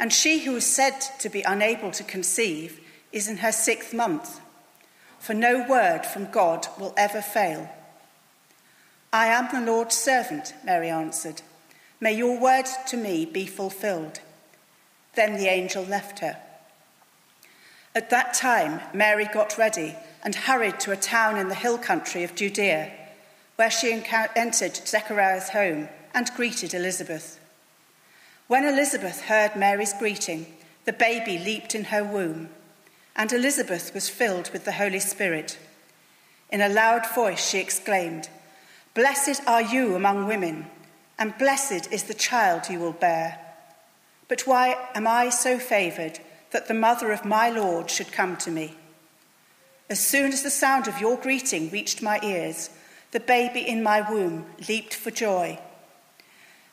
and she who is said to be unable to conceive is in her 6th month, for no word from God will ever fail." "I am the Lord's servant," Mary answered. "May your word to me be fulfilled." Then the angel left her. At that time, Mary got ready and hurried to a town in the hill country of Judea, where she entered Zechariah's home and greeted Elizabeth. When Elizabeth heard Mary's greeting, the baby leaped in her womb, and Elizabeth was filled with the Holy Spirit. In a loud voice she exclaimed, "Blessed are you among women, and blessed is the child you will bear. But why am I so favoured that the mother of my Lord should come to me? As soon as the sound of your greeting reached my ears, the baby in my womb leaped for joy.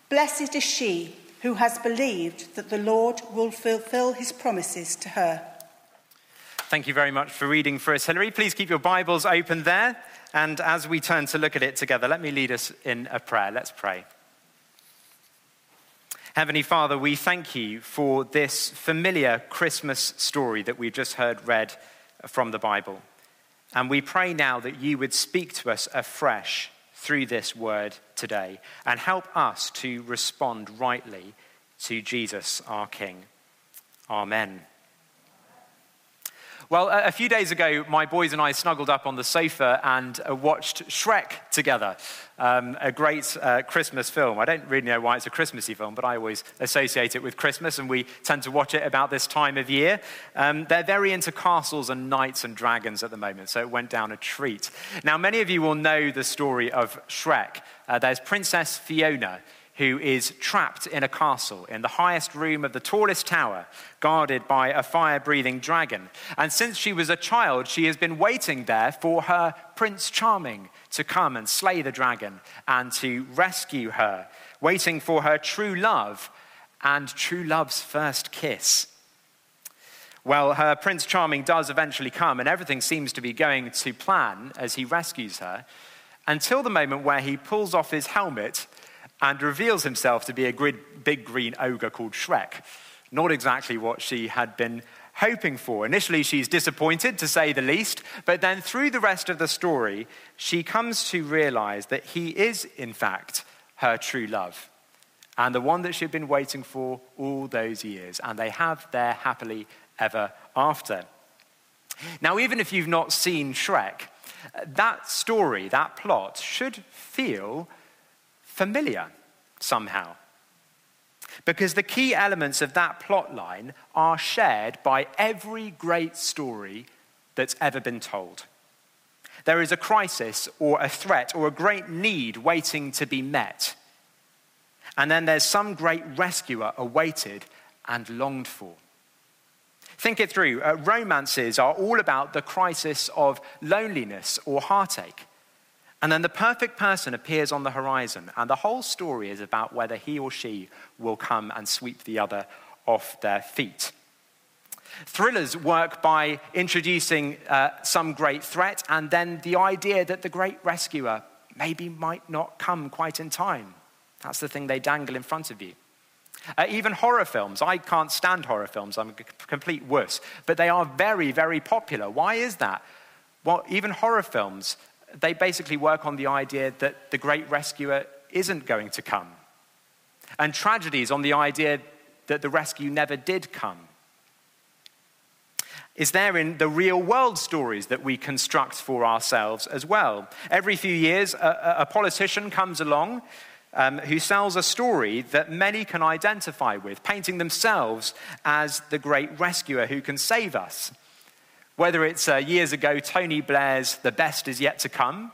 Blessed is she who has believed that the Lord will fulfil his promises to her." Thank you very much for reading for us, Hilary. Please keep your Bibles open there. And as we turn to look at it together, let me lead us in a prayer. Let's pray. Heavenly Father, we thank you for this familiar Christmas story that we've just heard read from the Bible. And we pray now that you would speak to us afresh through this word today and help us to respond rightly to Jesus, our King. Amen. Well, a few days ago, my boys and I snuggled up on the sofa and watched Shrek together, a great Christmas film. I don't really know why it's a Christmassy film, but I always associate it with Christmas, and we tend to watch it about this time of year. They're very into castles and knights and dragons at the moment, so it went down a treat. Now, many of you will know the story of Shrek. There's Princess Fiona, who is trapped in a castle in the highest room of the tallest tower, guarded by a fire-breathing dragon. And since she was a child, she has been waiting there for her Prince Charming to come and slay the dragon and to rescue her, waiting for her true love and true love's first kiss. Well, her Prince Charming does eventually come, and everything seems to be going to plan as he rescues her, until the moment where he pulls off his helmet and reveals himself to be a big green ogre called Shrek. Not exactly what she had been hoping for. Initially, she's disappointed, to say the least, but then through the rest of the story, she comes to realize that he is, in fact, her true love, and the one that she'd been waiting for all those years, and they have their happily ever after. Now, even if you've not seen Shrek, that story, that plot, should feel familiar somehow, because the key elements of that plot line are shared by every great story that's ever been told. There is a crisis or a threat or a great need waiting to be met, and then there's some great rescuer awaited and longed for. Think it through. Romances are all about the crisis of loneliness or heartache. And then the perfect person appears on the horizon, and the whole story is about whether he or she will come and sweep the other off their feet. Thrillers work by introducing some great threat and then the idea that the great rescuer maybe might not come quite in time. That's the thing they dangle in front of you. Even horror films. I can't stand horror films. I'm a complete wuss. But they are very, very popular. Why is that? Well, even horror films, they basically work on the idea that the great rescuer isn't going to come. And tragedies on the idea that the rescue never did come. It's there in the real world stories that we construct for ourselves as well. Every few years, a politician comes along who sells a story that many can identify with, painting themselves as the great rescuer who can save us. Whether it's years ago, Tony Blair's "The Best Is Yet to Come,"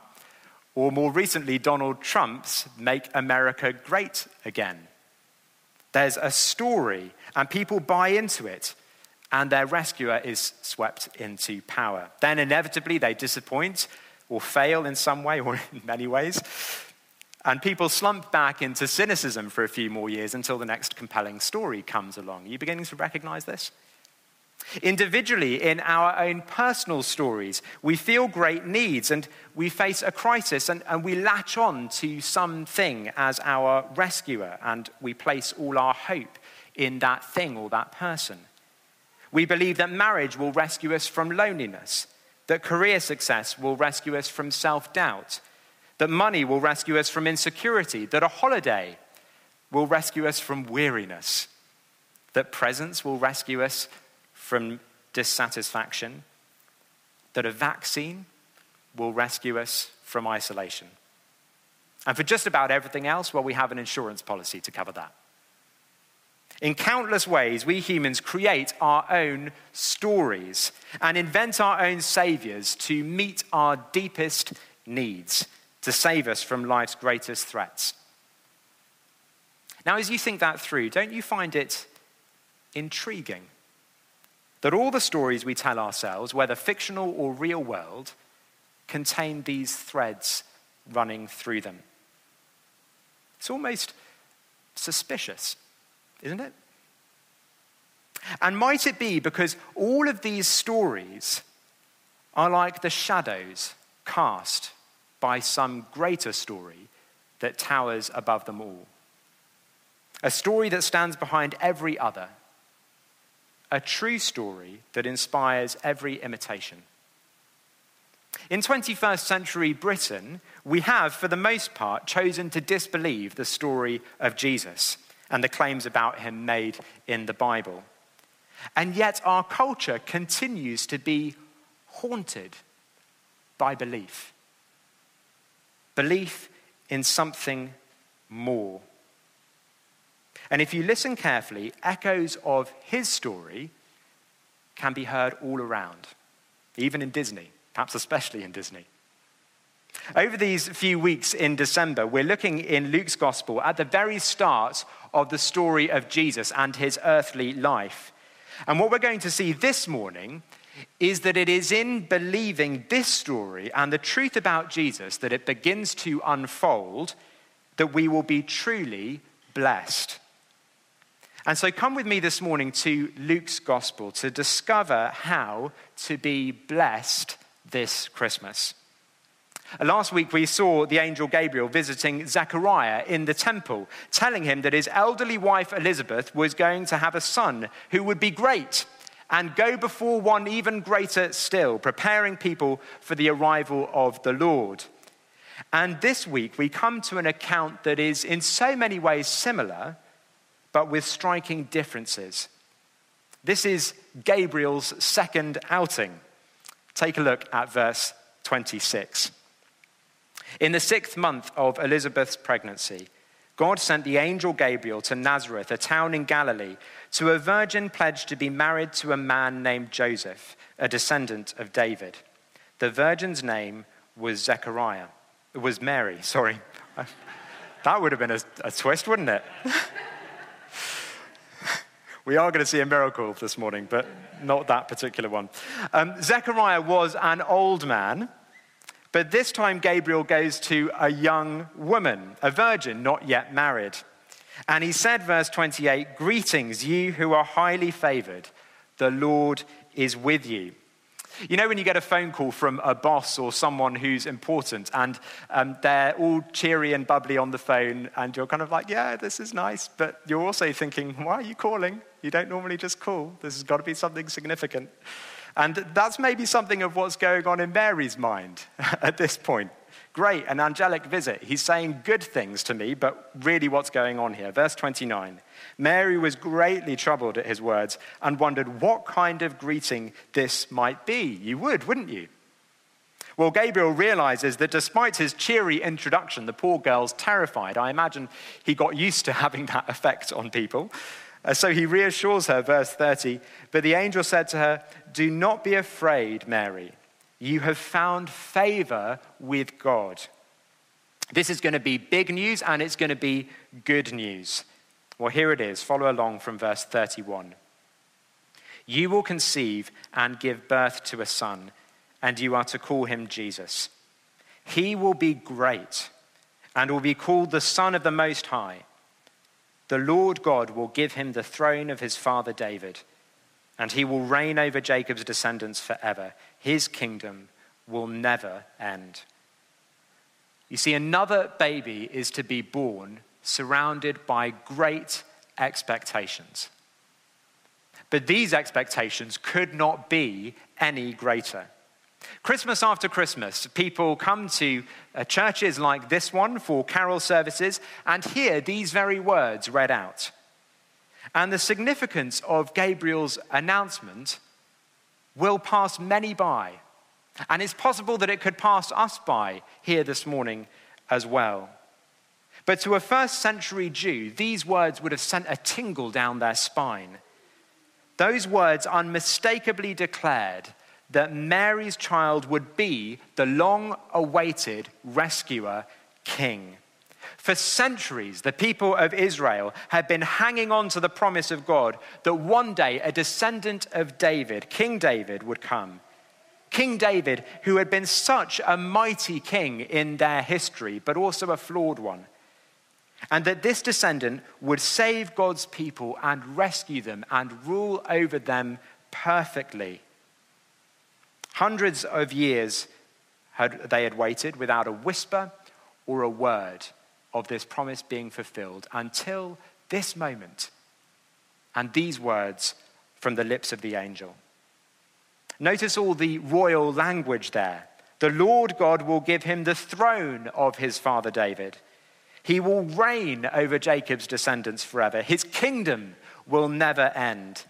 or more recently, Donald Trump's "Make America Great Again." There's a story, and people buy into it, and their rescuer is swept into power. Then inevitably, they disappoint or fail in some way, or in many ways, and people slump back into cynicism for a few more years until the next compelling story comes along. Are you beginning to recognize this? Individually, in our own personal stories, we feel great needs and we face a crisis and we latch on to something as our rescuer and we place all our hope in that thing or that person. We believe that marriage will rescue us from loneliness, that career success will rescue us from self-doubt, that money will rescue us from insecurity, that a holiday will rescue us from weariness, that presents will rescue us from dissatisfaction, that a vaccine will rescue us from isolation. And for just about everything else, well, we have an insurance policy to cover that. In countless ways, we humans create our own stories and invent our own saviors to meet our deepest needs, to save us from life's greatest threats. Now, as you think that through, don't you find it intriguing that all the stories we tell ourselves, whether fictional or real world, contain these threads running through them? It's almost suspicious, isn't it? And might it be because all of these stories are like the shadows cast by some greater story that towers above them all. A story that stands behind every other. A true story that inspires every imitation. In 21st century Britain, we have, for the most part, chosen to disbelieve the story of Jesus and the claims about him made in the Bible. And yet our culture continues to be haunted by belief. Belief in something more. And if you listen carefully, echoes of his story can be heard all around, even in Disney, perhaps especially in Disney. Over these few weeks in December, we're looking in Luke's gospel at the very start of the story of Jesus and his earthly life. And what we're going to see this morning is that it is in believing this story and the truth about Jesus that it begins to unfold, that we will be truly blessed. And so come with me this morning to Luke's gospel to discover how to be blessed this Christmas. Last week we saw the angel Gabriel visiting Zechariah in the temple, telling him that his elderly wife Elizabeth was going to have a son who would be great and go before one even greater still, preparing people for the arrival of the Lord. And this week we come to an account that is in so many ways similar, but with striking differences. This is Gabriel's second outing. Take a look at verse 26. In the 6th month of Elizabeth's pregnancy, God sent the angel Gabriel to Nazareth, a town in Galilee, to a virgin pledged to be married to a man named Joseph, a descendant of David. The virgin's name was Mary. That would have been a twist, wouldn't it? We are going to see a miracle this morning, but not that particular one. Zechariah was an old man, but this time Gabriel goes to a young woman, a virgin not yet married. And he said, verse 28, "Greetings, you who are highly favored. The Lord is with you. You know when you get a phone call from a boss or someone who's important and they're all cheery and bubbly on the phone and you're kind of like, yeah, this is nice, but you're also thinking, why are you calling? You don't normally just call. This has got to be something significant. And that's maybe something of what's going on in Mary's mind at this point. Great, an angelic visit. He's saying good things to me, but really what's going on here? Verse 29, Mary was greatly troubled at his words and wondered what kind of greeting this might be. You would, wouldn't you? Well, Gabriel realizes that despite his cheery introduction, the poor girl's terrified. I imagine he got used to having that effect on people. So he reassures her, verse 30, but the angel said to her, do not be afraid, Mary. You have found favor with God. This is going to be big news and it's going to be good news. Well, here it is. Follow along from verse 31. You will conceive and give birth to a son, and you are to call him Jesus. He will be great and will be called the Son of the Most High. The Lord God will give him the throne of his father David, and he will reign over Jacob's descendants forever. His kingdom will never end. You see, another baby is to be born surrounded by great expectations. But these expectations could not be any greater. Christmas after Christmas, people come to churches like this one for carol services and hear these very words read out. And the significance of Gabriel's announcement will pass many by. And it's possible that it could pass us by here this morning as well. But to a first century Jew, these words would have sent a tingle down their spine. Those words unmistakably declared that Mary's child would be the long-awaited rescuer king. For centuries, the people of Israel had been hanging on to the promise of God that one day a descendant of David, King David, would come. King David, who had been such a mighty king in their history, but also a flawed one. And that this descendant would save God's people and rescue them and rule over them perfectly. Hundreds of years they had waited without a whisper or a word of this promise being fulfilled until this moment and these words from the lips of the angel. Notice all the royal language there. The Lord God will give him the throne of his father David. He will reign over Jacob's descendants forever. His kingdom will never end.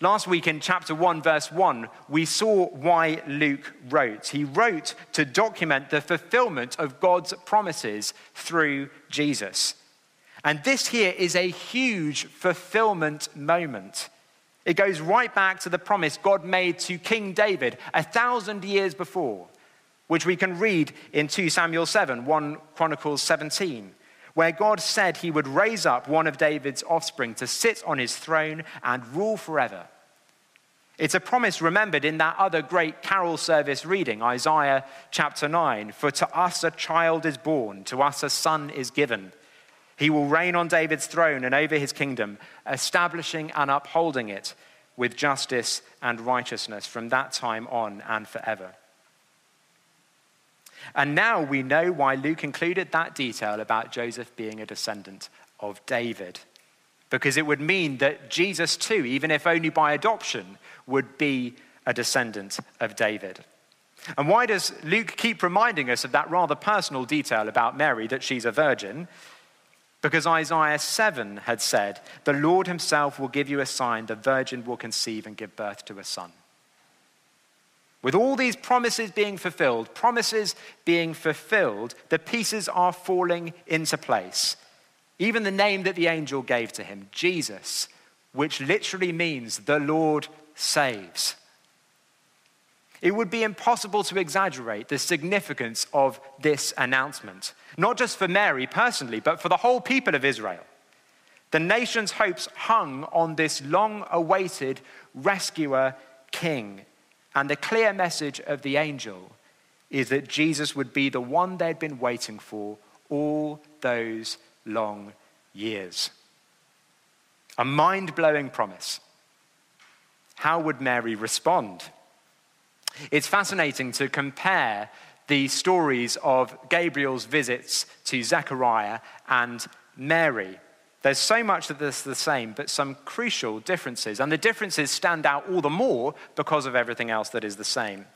Last week in chapter 1, verse 1, we saw why Luke wrote. He wrote to document the fulfillment of God's promises through Jesus. And this here is a huge fulfillment moment. It goes right back to the promise God made to King David 1,000 years before, which we can read in 2 Samuel 7, 1 Chronicles 17. Where God said he would raise up one of David's offspring to sit on his throne and rule forever. It's a promise remembered in that other great carol service reading, Isaiah chapter 9. For to us a child is born, to us a son is given. He will reign on David's throne and over his kingdom, establishing and upholding it with justice and righteousness from that time on and forever. And now we know why Luke included that detail about Joseph being a descendant of David, because it would mean that Jesus too, even if only by adoption, would be a descendant of David. And why does Luke keep reminding us of that rather personal detail about Mary, that she's a virgin? Because Isaiah 7 had said, the Lord himself will give you a sign, the virgin will conceive and give birth to a son. With all these promises being fulfilled, the pieces are falling into place. Even the name that the angel gave to him, Jesus, which literally means the Lord saves. It would be impossible to exaggerate the significance of this announcement, not just for Mary personally, but for the whole people of Israel. The nation's hopes hung on this long-awaited rescuer king. And the clear message of the angel is that Jesus would be the one they'd been waiting for all those long years. A mind-blowing promise. how would Mary respond? It's fascinating to compare the stories of Gabriel's visits to Zechariah and Mary. There's so much that is the same, but some crucial differences. And the differences stand out all the more because of everything else that is the same.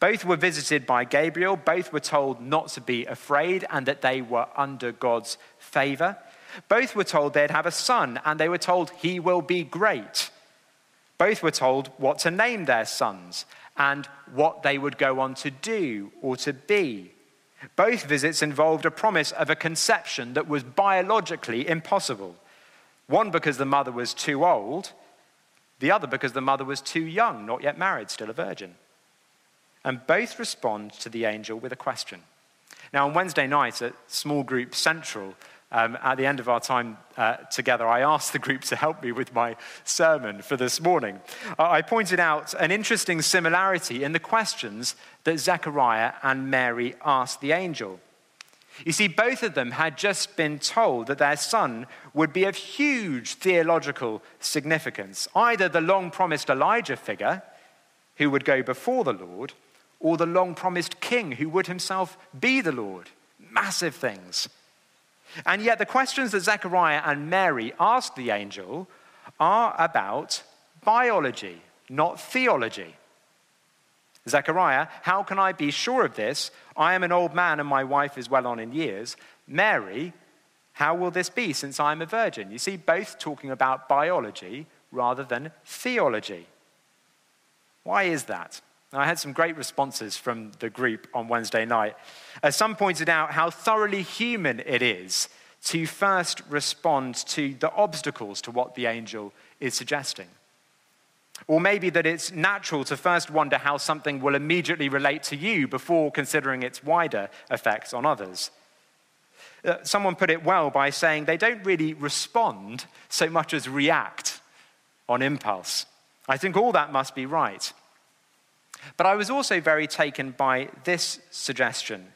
Both were visited by Gabriel. Both were told not to be afraid and that they were under God's favor. Both were told they'd have a son, and they were told he will be great. Both were told what to name their sons and what they would go on to do or to be. Both visits involved a promise of a conception that was biologically impossible. One because the mother was too old, the other because the mother was too young, not yet married, still a virgin. And both respond to the angel with a question. Now, on Wednesday night at Small Group Central, at the end of our time together, I asked the group to help me with my sermon for this morning. I pointed out an interesting similarity in the questions that Zechariah and Mary asked the angel. You see, both of them had just been told that their son would be of huge theological significance, either the long-promised Elijah figure who would go before the Lord, or the long-promised king who would himself be the Lord. Massive things. And yet the questions that Zechariah and Mary asked the angel are about biology, not theology. Zechariah, how can I be sure of this? I am an old man and my wife is well on in years. Mary, how will this be since I am a virgin? You see, both talking about biology rather than theology. Why is that? I had some great responses from the group on Wednesday night. Some pointed out how thoroughly human it is to first respond to the obstacles to what the angel is suggesting. Or maybe that it's natural to first wonder how something will immediately relate to you before considering its wider effects on others. Someone put it well by saying they don't really respond so much as react on impulse. I think all that must be right. But I was also very taken by this suggestion,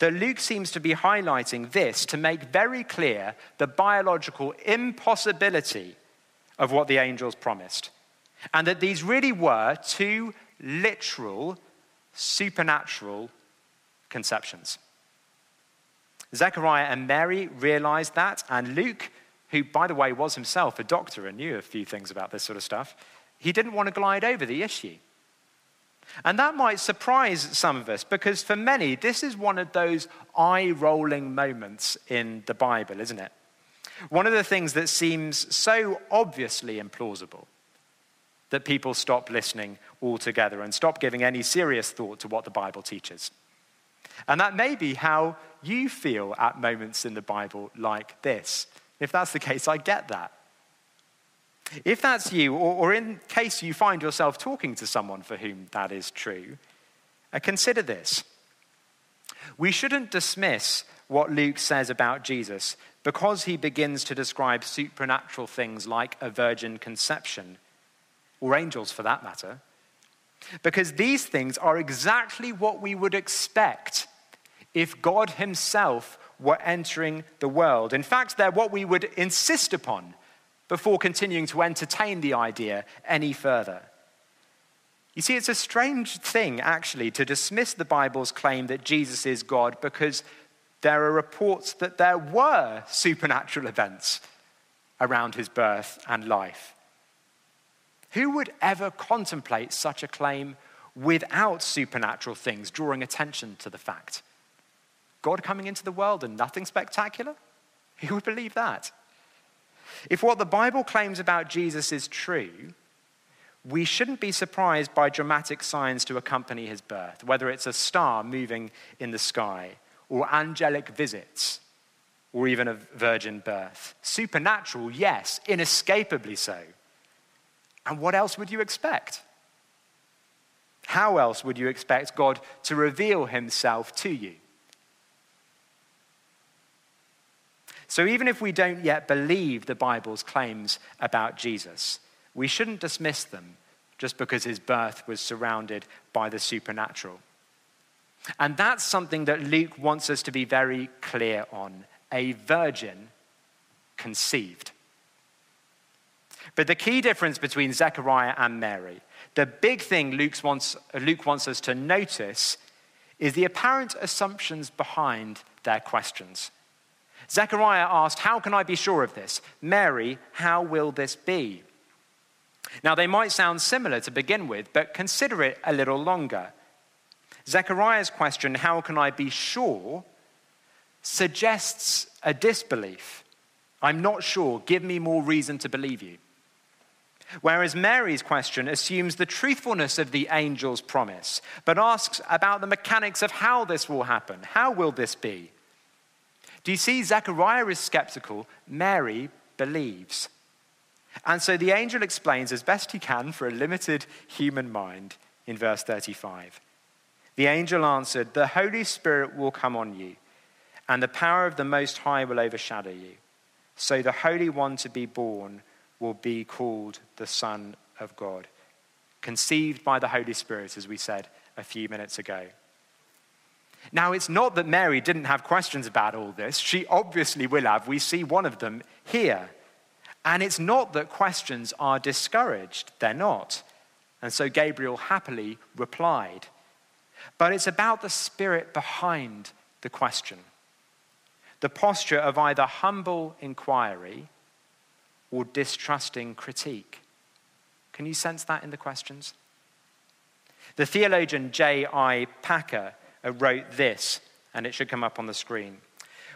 that Luke seems to be highlighting this to make very clear the biological impossibility of what the angels promised, and that these really were two literal, supernatural conceptions. Zechariah and Mary realized that, and Luke, who, by the way, was himself a doctor and knew a few things about this sort of stuff, he didn't want to glide over the issue. And that might surprise some of us, because for many, this is one of those eye-rolling moments in the Bible, isn't it? One of the things that seems so obviously implausible that people stop listening altogether and stop giving any serious thought to what the Bible teaches. And that may be how you feel at moments in the Bible like this. If that's the case, I get that. If that's you, or in case you find yourself talking to someone for whom that is true, consider this. We shouldn't dismiss what Luke says about Jesus because he begins to describe supernatural things like a virgin conception, or angels for that matter, because these things are exactly what we would expect if God himself were entering the world. In fact, they're what we would insist upon before continuing to entertain the idea any further. You see, it's a strange thing, actually, to dismiss the Bible's claim that Jesus is God because there are reports that there were supernatural events around his birth and life. Who would ever contemplate such a claim without supernatural things drawing attention to the fact? God coming into the world and nothing spectacular? Who would believe that? If what the Bible claims about Jesus is true, we shouldn't be surprised by dramatic signs to accompany his birth, whether it's a star moving in the sky, or angelic visits, or even a virgin birth. Supernatural, yes, inescapably so. And what else would you expect? How else would you expect God to reveal himself to you? So even if we don't yet believe the Bible's claims about Jesus, we shouldn't dismiss them just because his birth was surrounded by the supernatural. And that's something that Luke wants us to be very clear on. A virgin conceived. But the key difference between Zechariah and Mary, the big thing Luke wants us to notice, is the apparent assumptions behind their questions. Zechariah asked, how can I be sure of this? Mary, how will this be? Now, they might sound similar to begin with, but consider it a little longer. Zechariah's question, how can I be sure, suggests a disbelief. I'm not sure, give me more reason to believe you. Whereas Mary's question assumes the truthfulness of the angel's promise, but asks about the mechanics of how this will happen. How will this be? Do you see, Zechariah is skeptical, Mary believes. And so the angel explains as best he can for a limited human mind in verse 35. The angel answered, the Holy Spirit will come on you, and the power of the Most High will overshadow you. So the Holy One to be born will be called the Son of God, conceived by the Holy Spirit, as we said a few minutes ago. Now, it's not that Mary didn't have questions about all this. She obviously will have. We see one of them here. And it's not that questions are discouraged. They're not. And so Gabriel happily replied. But it's about the spirit behind the question. The posture of either humble inquiry or distrusting critique. Can you sense that in the questions? The theologian J.I. Packer wrote this, and it should come up on the screen.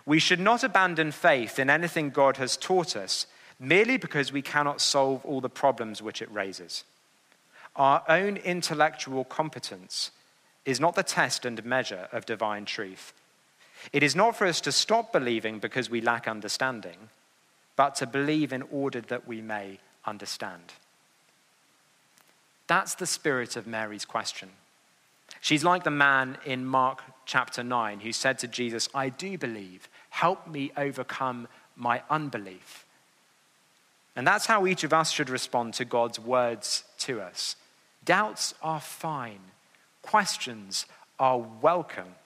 We should not abandon faith in anything God has taught us merely because we cannot solve all the problems which it raises. Our own intellectual competence is not the test and measure of divine truth. It is not for us to stop believing because we lack understanding, but to believe in order that we may understand. That's the spirit of Mary's question. She's like the man in Mark chapter 9 who said to Jesus, I do believe, help me overcome my unbelief. And that's how each of us should respond to God's words to us. Doubts are fine. Questions are welcome,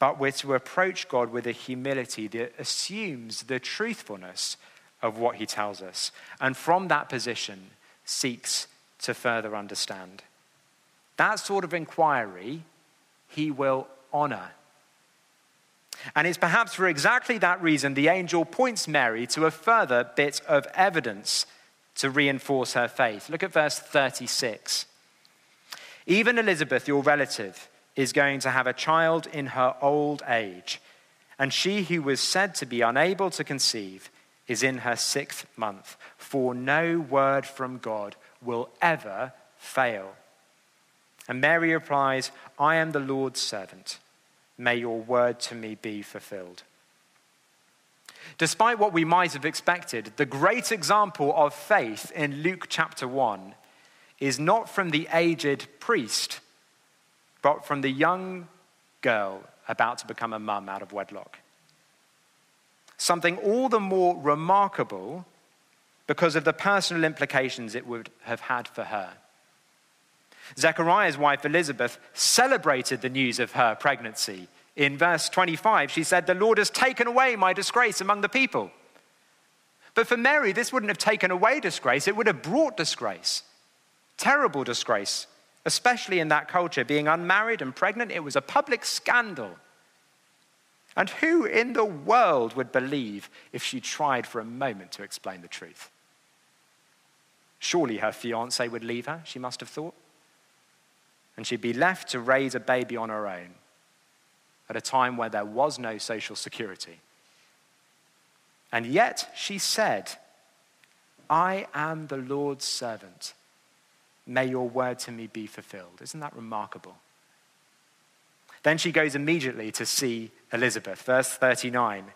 but we're to approach God with a humility that assumes the truthfulness of what he tells us, and from that position seeks to further understand. That sort of inquiry he will honor. And it's perhaps for exactly that reason the angel points Mary to a further bit of evidence to reinforce her faith. Look at verse 36. Even Elizabeth, your relative, is going to have a child in her old age, and she who was said to be unable to conceive is in her 6th month, for no word from God will ever fail. And Mary replies, I am the Lord's servant. May your word to me be fulfilled. Despite what we might have expected, the great example of faith in Luke chapter 1 is not from the aged priest, but from the young girl about to become a mum out of wedlock. Something all the more remarkable because of the personal implications it would have had for her. Zechariah's wife Elizabeth celebrated the news of her pregnancy. In verse 25, she said, the Lord has taken away my disgrace among the people. But for Mary, this wouldn't have taken away disgrace, it would have brought disgrace. Terrible disgrace, especially in that culture. Being unmarried and pregnant, it was a public scandal. And who in the world would believe if she tried for a moment to explain the truth? Surely her fiancé would leave her, she must have thought. And she'd be left to raise a baby on her own at a time where there was no social security. And yet she said, I am the Lord's servant. May your word to me be fulfilled. Isn't that remarkable? Then she goes immediately to see Elizabeth. Verse 39.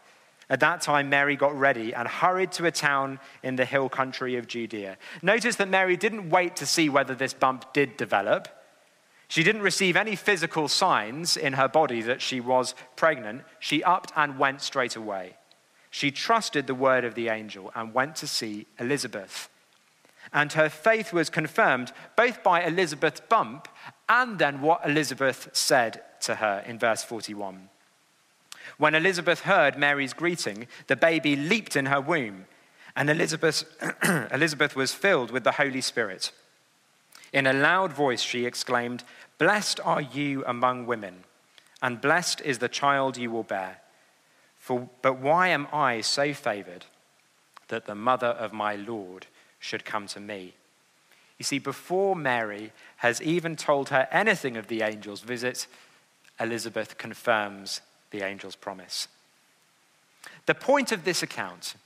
At that time, Mary got ready and hurried to a town in the hill country of Judea. Notice that Mary didn't wait to see whether this bump did develop. She didn't receive any physical signs in her body that she was pregnant. She upped and went straight away. She trusted the word of the angel and went to see Elizabeth. And her faith was confirmed both by Elizabeth's bump and then what Elizabeth said to her in verse 41. When Elizabeth heard Mary's greeting, the baby leaped in her womb, And Elizabeth was filled with the Holy Spirit. In a loud voice, she exclaimed, "Blessed are you among women, and blessed is the child you will bear. But why am I so favored that the mother of my Lord should come to me?" You see, before Mary has even told her anything of the angel's visit, Elizabeth confirms the angel's promise. The point of this account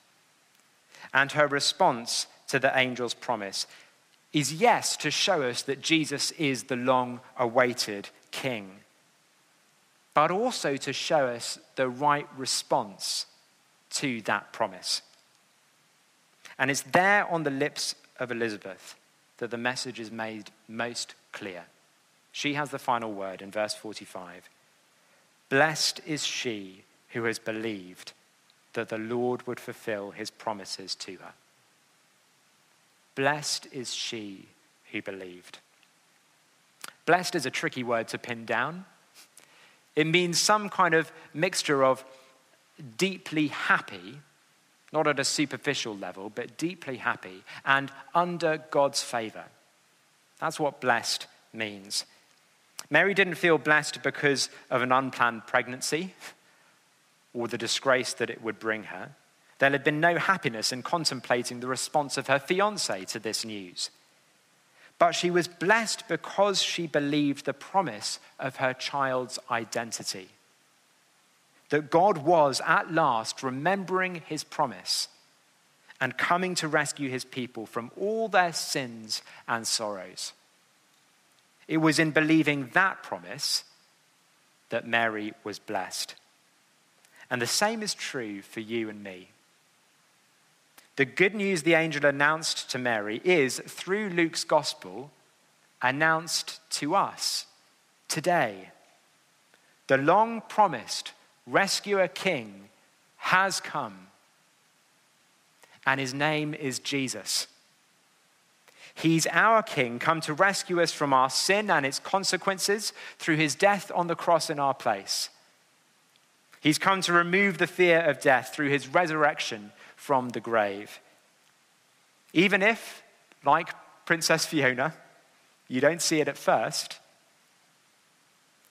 and her response to the angel's promise is, yes, to show us that Jesus is the long-awaited King, but also to show us the right response to that promise. And it's there on the lips of Elizabeth that the message is made most clear. She has the final word in verse 45. "Blessed is she who has believed that the Lord would fulfill his promises to her." Blessed is she who believed. Blessed is a tricky word to pin down. It means some kind of mixture of deeply happy, not at a superficial level, but deeply happy and under God's favor. That's what blessed means. Mary didn't feel blessed because of an unplanned pregnancy or the disgrace that it would bring her. There had been no happiness in contemplating the response of her fiancé to this news. But she was blessed because she believed the promise of her child's identity. That God was at last remembering his promise and coming to rescue his people from all their sins and sorrows. It was in believing that promise that Mary was blessed. And the same is true for you and me. The good news the angel announced to Mary is, through Luke's gospel, announced to us today. The long-promised rescuer king has come, and his name is Jesus. He's our king, come to rescue us from our sin and its consequences through his death on the cross in our place. He's come to remove the fear of death through his resurrection from the grave. Even if, like Princess Fiona, you don't see it at first,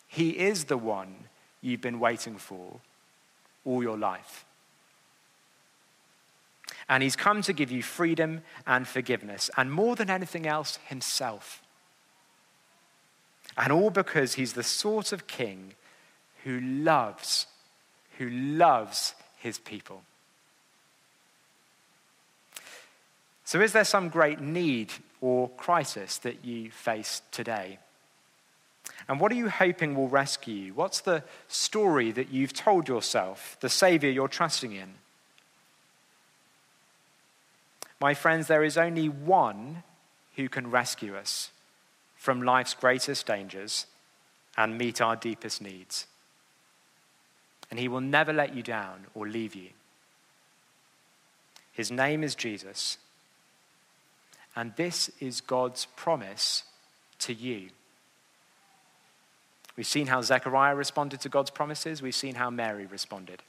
he is the one you've been waiting for all your life. And he's come to give you freedom and forgiveness, and more than anything else, himself. And all because he's the sort of king who loves his people. So is there some great need or crisis that you face today? And what are you hoping will rescue you? What's the story that you've told yourself, the Savior you're trusting in? My friends, there is only one who can rescue us from life's greatest dangers and meet our deepest needs. And he will never let you down or leave you. His name is Jesus. And this is God's promise to you. We've seen how Zechariah responded to God's promises. We've seen how Mary responded.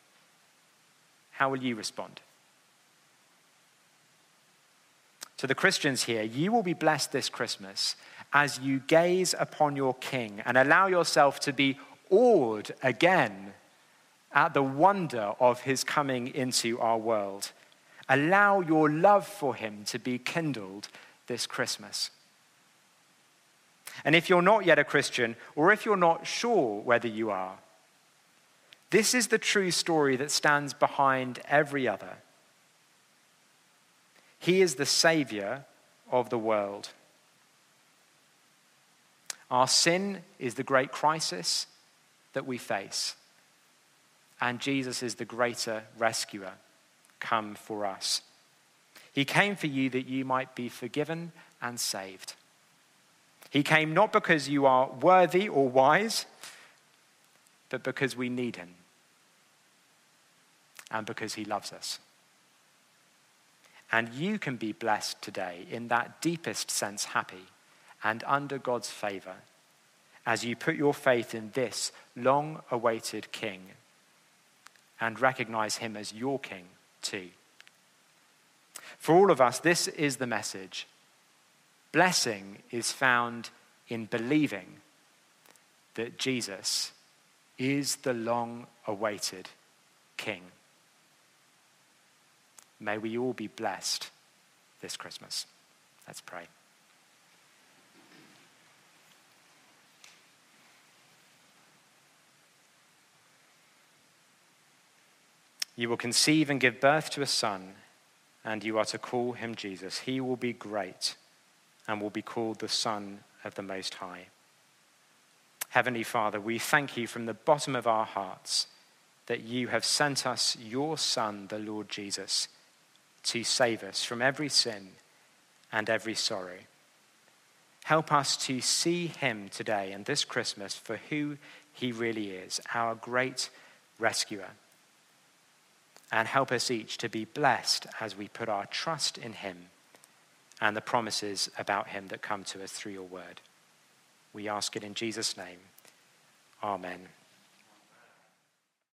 How will you respond? To the Christians here, you will be blessed this Christmas as you gaze upon your King and allow yourself to be awed again at the wonder of his coming into our world. Allow your love for him to be kindled this Christmas. And if you're not yet a Christian, or if you're not sure whether you are, this is the true story that stands behind every other. He is the Savior of the world. Our sin is the great crisis that we face. And Jesus is the greater rescuer, come for us. He came for you that you might be forgiven and saved. He came not because you are worthy or wise, but because we need him and because he loves us. And you can be blessed today in that deepest sense, happy and under God's favor, as you put your faith in this long-awaited King and recognize him as your King too. For all of us, this is the message. Blessing is found in believing that Jesus is the long-awaited King. May we all be blessed this Christmas. Let's pray. You will conceive and give birth to a son, and you are to call him Jesus. He will be great and will be called the Son of the Most High. Heavenly Father, we thank you from the bottom of our hearts that you have sent us your Son, the Lord Jesus, to save us from every sin and every sorrow. Help us to see him today and this Christmas for who he really is, our great rescuer. And help us each to be blessed as we put our trust in him and the promises about him that come to us through your word. We ask it in Jesus' name. Amen.